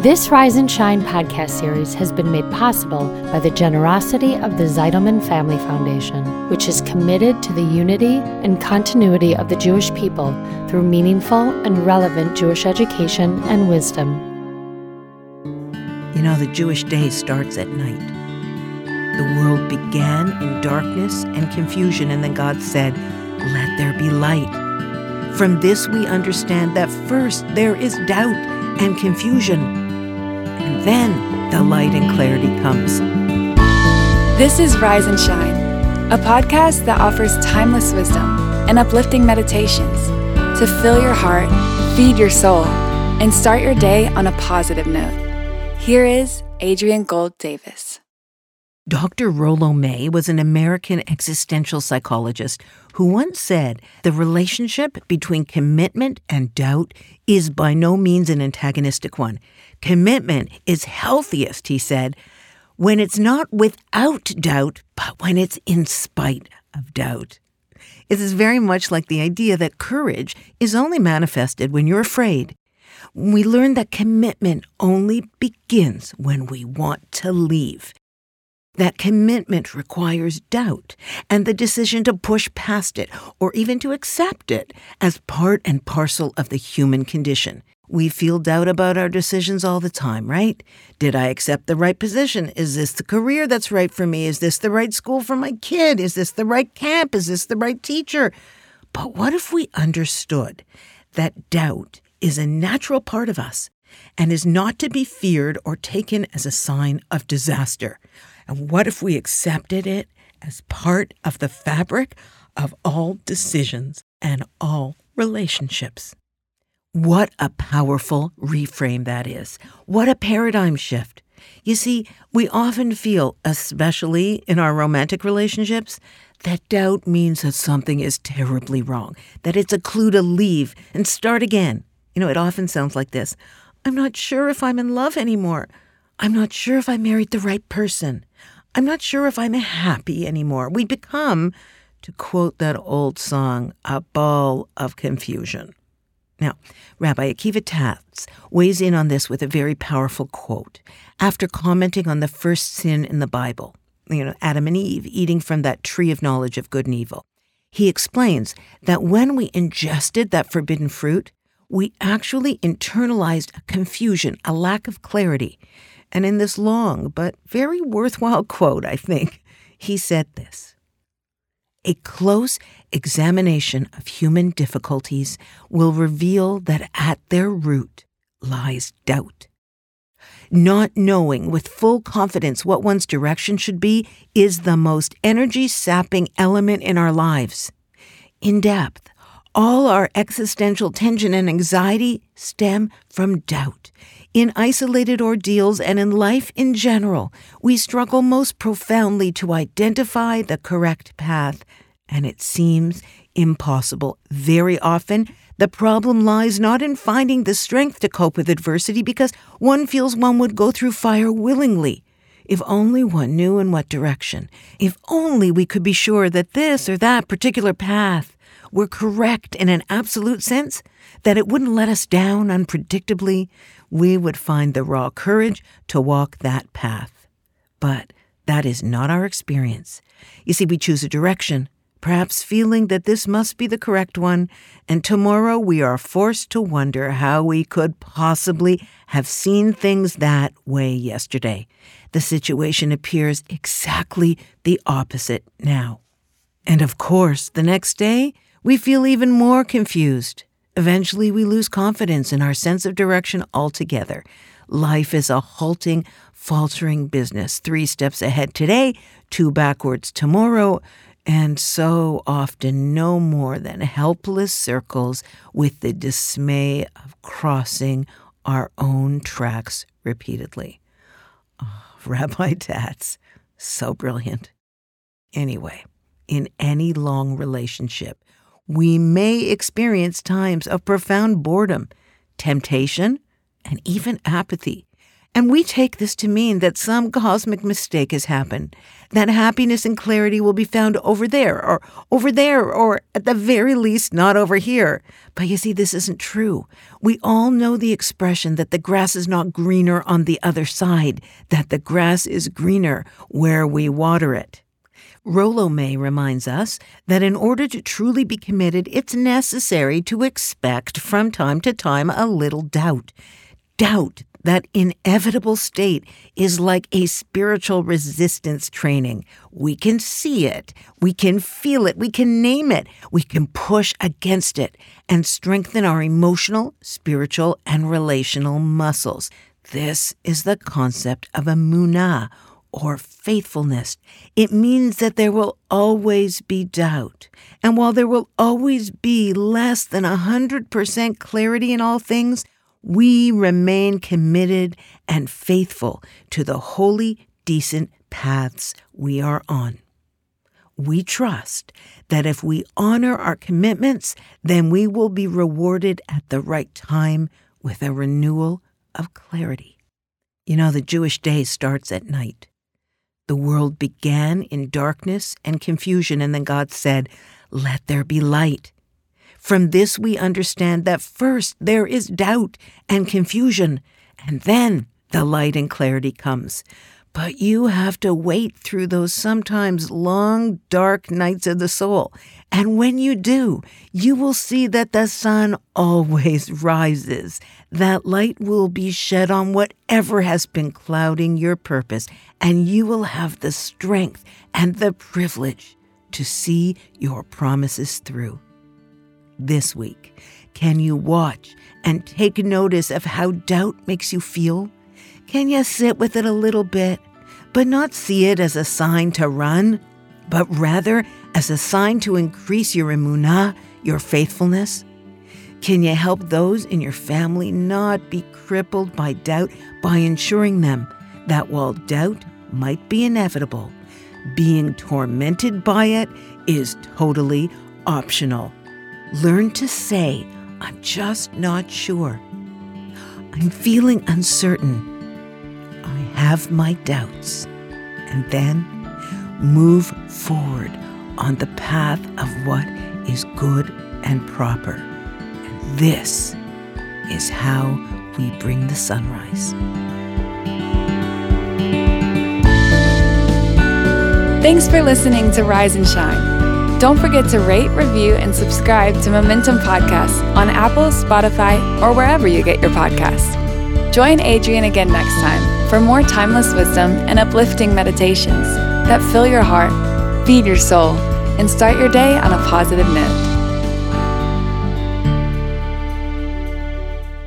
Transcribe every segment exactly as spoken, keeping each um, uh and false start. This Rise and Shine podcast series has been made possible by the generosity of the Zeitelman Family Foundation, which is committed to the unity and continuity of the Jewish people through meaningful and relevant Jewish education and wisdom. You know, the Jewish day starts at night. The world began in darkness and confusion, and then God said, "Let there be light." From this we understand that first there is doubt and confusion. And then the light and clarity comes. This is Rise and Shine, a podcast that offers timeless wisdom and uplifting meditations to fill your heart, feed your soul, and start your day on a positive note. Here is Adrienne Gold Davis. Doctor Rollo May was an American existential psychologist who once said the relationship between commitment and doubt is by no means an antagonistic one. Commitment is healthiest, he said, when it's not without doubt, but when it's in spite of doubt. This is very much like the idea that courage is only manifested when you're afraid. We learn that commitment only begins when we want to leave. That commitment requires doubt and the decision to push past it or even to accept it as part and parcel of the human condition. We feel doubt about our decisions all the time, right? Did I accept the right position? Is this the career that's right for me? Is this the right school for my kid? Is this the right camp? Is this the right teacher? But what if we understood that doubt is a natural part of us and is not to be feared or taken as a sign of disaster? And what if we accepted it as part of the fabric of all decisions and all relationships? What a powerful reframe that is. What a paradigm shift. You see, we often feel, especially in our romantic relationships, that doubt means that something is terribly wrong, that it's a clue to leave and start again. You know, it often sounds like this. I'm not sure if I'm in love anymore. I'm not sure if I married the right person. I'm not sure if I'm happy anymore. We become, to quote that old song, a ball of confusion. Now, Rabbi Akiva Tatz weighs in on this with a very powerful quote. After commenting on the first sin in the Bible, you know, Adam and Eve eating from that tree of knowledge of good and evil, he explains that when we ingested that forbidden fruit, we actually internalized a confusion, a lack of clarity. And in this long but very worthwhile quote, I think, he said this: "A close examination of human difficulties will reveal that at their root lies doubt. Not knowing with full confidence what one's direction should be is the most energy-sapping element in our lives. In depth, all our existential tension and anxiety stem from doubt. In isolated ordeals and in life in general, we struggle most profoundly to identify the correct path, and it seems impossible. Very often, the problem lies not in finding the strength to cope with adversity, because one feels one would go through fire willingly. If only one knew in what direction. If only we could be sure that this or that particular path were correct in an absolute sense, that it wouldn't let us down unpredictably, we would find the raw courage to walk that path. But that is not our experience. You see, we choose a direction, perhaps feeling that this must be the correct one, and tomorrow we are forced to wonder how we could possibly have seen things that way yesterday. The situation appears exactly the opposite now. And of course, the next day, we feel even more confused. Eventually, we lose confidence in our sense of direction altogether. Life is a halting, faltering business. Three steps ahead today, two backwards tomorrow, and so often no more than helpless circles with the dismay of crossing our own tracks repeatedly." Oh, Rabbi Tatz, so brilliant. Anyway, in any long relationship, we may experience times of profound boredom, temptation, and even apathy. And we take this to mean that some cosmic mistake has happened, that happiness and clarity will be found over there or over there or at the very least not over here. But you see, this isn't true. We all know the expression that the grass is not greener on the other side, that the grass is greener where we water it. Rollo May reminds us that in order to truly be committed, it's necessary to expect from time to time a little doubt. Doubt, that inevitable state, is like a spiritual resistance training. We can see it. We can feel it. We can name it. We can push against it and strengthen our emotional, spiritual, and relational muscles. This is the concept of emunah, or faithfulness. It means that there will always be doubt. And while there will always be less than one hundred percent clarity in all things, we remain committed and faithful to the holy, decent paths we are on. We trust that if we honor our commitments, then we will be rewarded at the right time with a renewal of clarity. You know, the Jewish day starts at night. The world began in darkness and confusion, and then God said, "Let there be light." From this we understand that first there is doubt and confusion, and then the light and clarity comes. But you have to wait through those sometimes long, dark nights of the soul. And when you do, you will see that the sun always rises. That light will be shed on whatever has been clouding your purpose, and you will have the strength and the privilege to see your promises through. This week, can you watch and take notice of how doubt makes you feel? Can you sit with it a little bit, but not see it as a sign to run, but rather as a sign to increase your emunah, your faithfulness? Can you help those in your family not be crippled by doubt by ensuring them that while doubt might be inevitable, being tormented by it is totally optional? Learn to say, "I'm just not sure. I'm feeling uncertain. I have my doubts." And then move forward on the path of what is good and proper. And this is how we bring the sunrise. Thanks for listening to Rise and Shine. Don't forget to rate, review, and subscribe to Momentum Podcast on Apple, Spotify, or wherever you get your podcasts. Join Adrienne again next time for more timeless wisdom and uplifting meditations that fill your heart, feed your soul, and start your day on a positive note.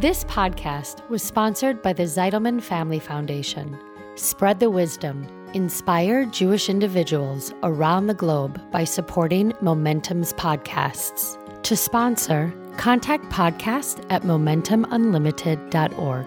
This podcast was sponsored by the Zeitelman Family Foundation. Spread the wisdom. Inspire Jewish individuals around the globe by supporting Momentum's podcasts. To sponsor, contact podcast at Momentum Unlimited dot org.